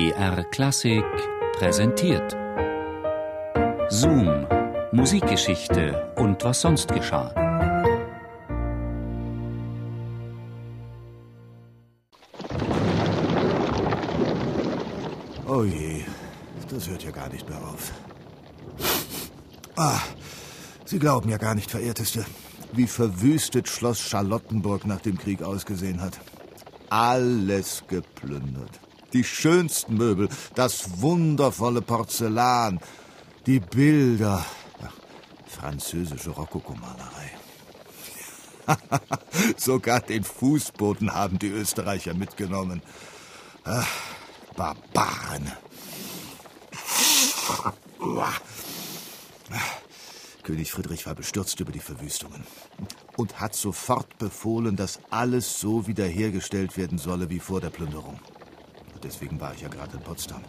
BR-Klassik präsentiert. Zoom, Musikgeschichte und was sonst geschah. Oh je, das hört ja gar nicht mehr auf. Ah, Sie glauben ja gar nicht, Verehrteste, wie verwüstet Schloss Charlottenburg nach dem Krieg ausgesehen hat. Alles geplündert. Die schönsten Möbel, das wundervolle Porzellan, die Bilder. Ach, französische Rokokomalerei. Sogar den Fußboden haben die Österreicher mitgenommen. Ach, Barbaren. König Friedrich war bestürzt über die Verwüstungen und hat sofort befohlen, dass alles so wiederhergestellt werden solle wie vor der Plünderung. Deswegen war ich ja gerade in Potsdam.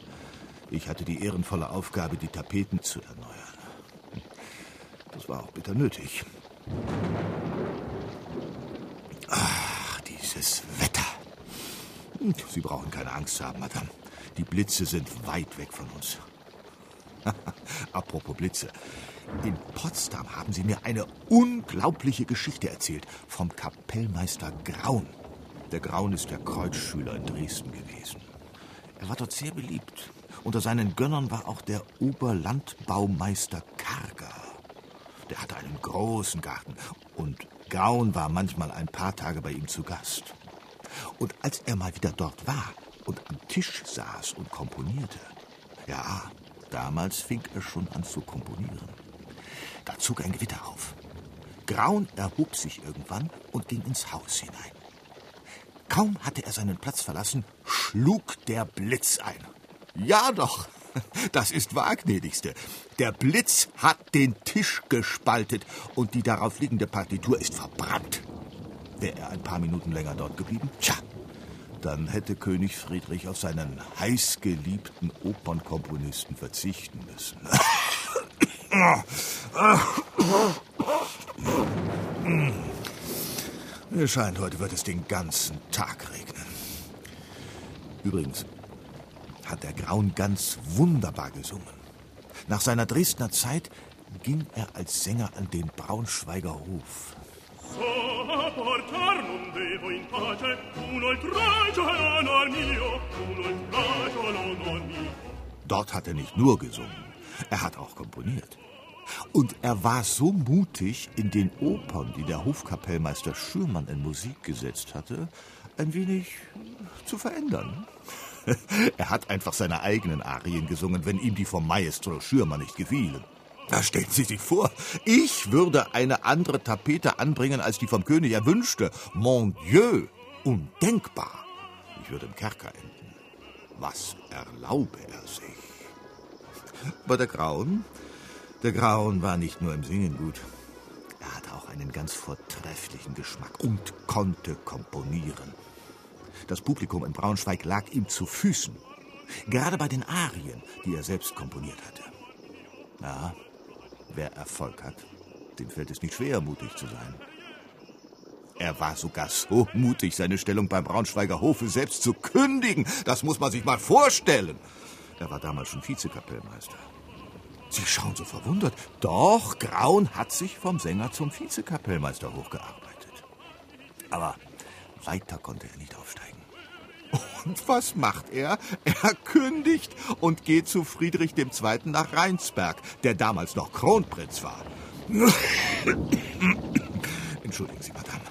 Ich hatte die ehrenvolle Aufgabe, die Tapeten zu erneuern. Das war auch bitter nötig. Ach, dieses Wetter. Sie brauchen keine Angst haben, Madame. Die Blitze sind weit weg von uns. Apropos Blitze. In Potsdam haben Sie mir eine unglaubliche Geschichte erzählt vom Kapellmeister Graun. Der Graun ist der Kreuzschüler in Dresden gewesen. Er war dort sehr beliebt. Unter seinen Gönnern war auch der Oberlandbaumeister Karger. Der hatte einen großen Garten und Graun war manchmal ein paar Tage bei ihm zu Gast. Und als er mal wieder dort war und am Tisch saß und komponierte, ja, damals fing er schon an zu komponieren. Da zog ein Gewitter auf. Graun erhob sich irgendwann und ging ins Haus hinein. Kaum hatte er seinen Platz verlassen, schlug der Blitz ein. Ja doch, das ist wahr, gnädigste. Der Blitz hat den Tisch gespaltet und die darauf liegende Partitur ist verbrannt. Wäre er ein paar Minuten länger dort geblieben, tja, dann hätte König Friedrich auf seinen heißgeliebten Opernkomponisten verzichten müssen. Mir scheint, heute wird es den ganzen Tag regnen. Übrigens hat der Graun ganz wunderbar gesungen. Nach seiner Dresdner Zeit ging er als Sänger an den Braunschweiger Hof. Dort hat er nicht nur gesungen, er hat auch komponiert. Und er war so mutig, in den Opern, die der Hofkapellmeister Schürmann in Musik gesetzt hatte, ein wenig zu verändern. Er hat einfach seine eigenen Arien gesungen, wenn ihm die vom Maestro Schürmann nicht gefielen. Da stellen Sie sich vor, ich würde eine andere Tapete anbringen, als die vom König erwünschte. Mon Dieu, undenkbar. Ich würde im Kerker enden. Was erlaube er sich? Aber der Graun war nicht nur im Singen gut, er hatte auch einen ganz vortrefflichen Geschmack und konnte komponieren. Das Publikum in Braunschweig lag ihm zu Füßen, gerade bei den Arien, die er selbst komponiert hatte. Ja, wer Erfolg hat, dem fällt es nicht schwer, mutig zu sein. Er war sogar so mutig, seine Stellung beim Braunschweiger Hofe selbst zu kündigen. Das muss man sich mal vorstellen. Er war damals schon Vizekapellmeister. Sie schauen so verwundert. Doch, Graun hat sich vom Sänger zum Vizekapellmeister hochgearbeitet. Aber weiter konnte er nicht aufsteigen. Und was macht er? Er kündigt und geht zu Friedrich II. Nach Rheinsberg, der damals noch Kronprinz war. Entschuldigen Sie, Madame.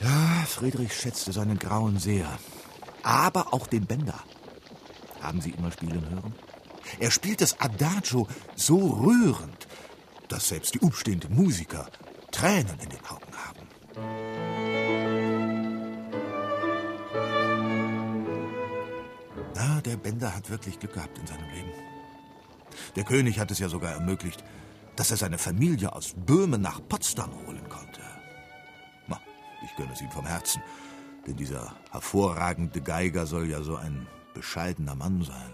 Ja, Friedrich schätzte seinen Graun sehr. Aber auch den Benda. Haben Sie ihn mal spielen hören? Er spielt das Adagio so rührend, dass selbst die umstehenden Musiker Tränen in den Augen haben. Na, der Benda hat wirklich Glück gehabt in seinem Leben. Der König hat es ja sogar ermöglicht, dass er seine Familie aus Böhmen nach Potsdam holen konnte. Na, ich gönne es ihm vom Herzen, denn dieser hervorragende Geiger soll ja so ein bescheidener Mann sein.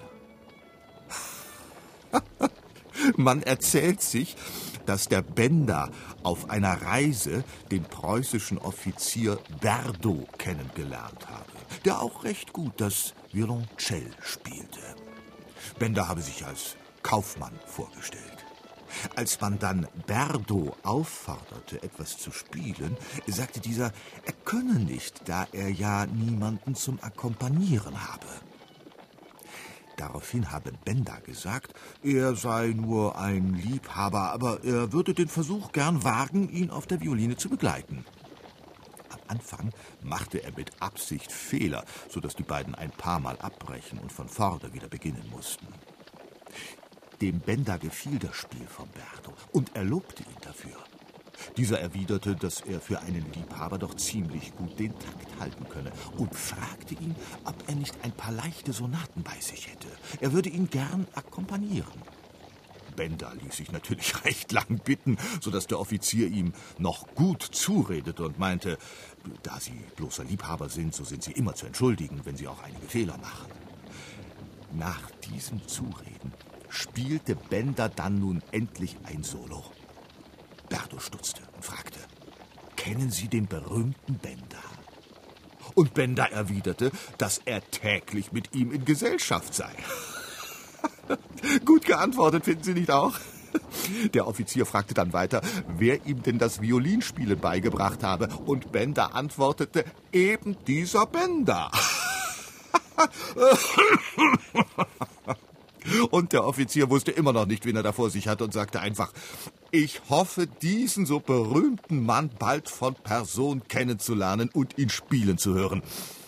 Man erzählt sich, dass der Benda auf einer Reise den preußischen Offizier Berdo kennengelernt habe. der auch recht gut das Violoncell spielte. Benda habe sich als Kaufmann vorgestellt. Als man dann Berdo aufforderte, etwas zu spielen, sagte dieser, er könne nicht, da er ja niemanden zum Akkompanieren habe. Daraufhin habe Benda gesagt, er sei nur ein Liebhaber, aber er würde den Versuch gern wagen, ihn auf der Violine zu begleiten. Am Anfang machte er mit Absicht Fehler, sodass die beiden ein paar Mal abbrechen und von vorne wieder beginnen mussten. Dem Benda gefiel das Spiel von Berdo und er lobte ihn dafür. Dieser erwiderte, dass er für einen Liebhaber doch ziemlich gut den Takt halten könne und fragte ihn, ob er nicht ein paar leichte Sonaten bei sich hätte. Er würde ihn gern akkompanieren. Benda ließ sich natürlich recht lang bitten, sodass der Offizier ihm noch gut zuredete und meinte, da Sie bloßer Liebhaber sind, so sind Sie immer zu entschuldigen, wenn Sie auch einige Fehler machen. Nach diesem Zureden spielte Benda dann nun endlich ein Solo. Berdo stutzte und fragte, kennen Sie den berühmten Benda? Und Benda erwiderte, dass er täglich mit ihm in Gesellschaft sei. Gut geantwortet, finden Sie nicht auch? Der Offizier fragte dann weiter, wer ihm denn das Violinspielen beigebracht habe. Und Benda antwortete, eben dieser Benda. Und der Offizier wusste immer noch nicht, wen er da vor sich hatte und sagte einfach, ich hoffe, diesen so berühmten Mann bald von Person kennenzulernen und ihn spielen zu hören.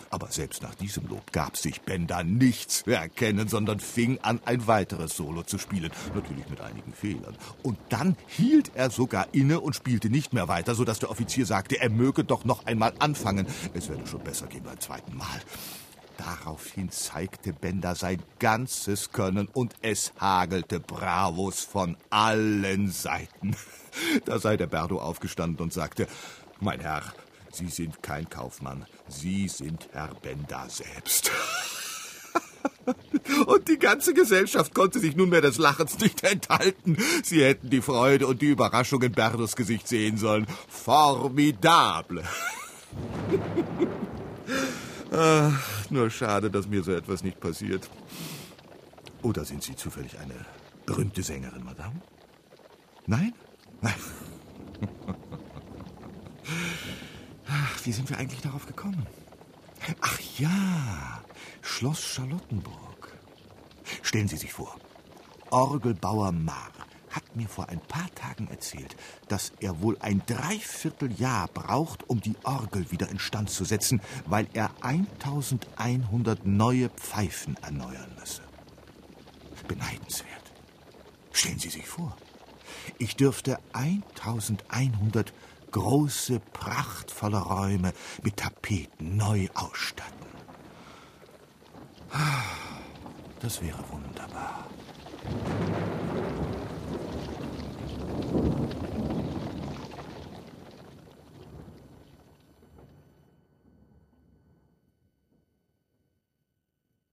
Aber selbst nach diesem Lob gab sich Benda nichts zu erkennen, sondern fing an, ein weiteres Solo zu spielen, natürlich mit einigen Fehlern. Und dann hielt er sogar inne und spielte nicht mehr weiter, sodass der Offizier sagte, er möge doch noch einmal anfangen. Es werde schon besser gehen beim zweiten Mal. Daraufhin zeigte Benda sein ganzes Können und es hagelte Bravos von allen Seiten. Da sei der Berdo aufgestanden und sagte, mein Herr, Sie sind kein Kaufmann, Sie sind Herr Benda selbst. Und die ganze Gesellschaft konnte sich nunmehr des Lachens nicht enthalten. Sie hätten die Freude und die Überraschung in Berdos Gesicht sehen sollen. Formidable! Ach, nur schade, dass mir so etwas nicht passiert. Oder sind Sie zufällig eine berühmte Sängerin, Madame? Nein? Nein. Ach, wie sind wir eigentlich darauf gekommen? Ach ja, Schloss Charlottenburg. Stellen Sie sich vor, Orgelbauer Mar hat mir vor ein paar Tagen erzählt, dass er wohl ein Dreivierteljahr braucht, um die Orgel wieder instand zu setzen, weil er 1100 neue Pfeifen erneuern müsse. Beneidenswert. Stellen Sie sich vor, ich dürfte 1100 große, prachtvolle Räume mit Tapeten neu ausstatten. Das wäre wunderbar.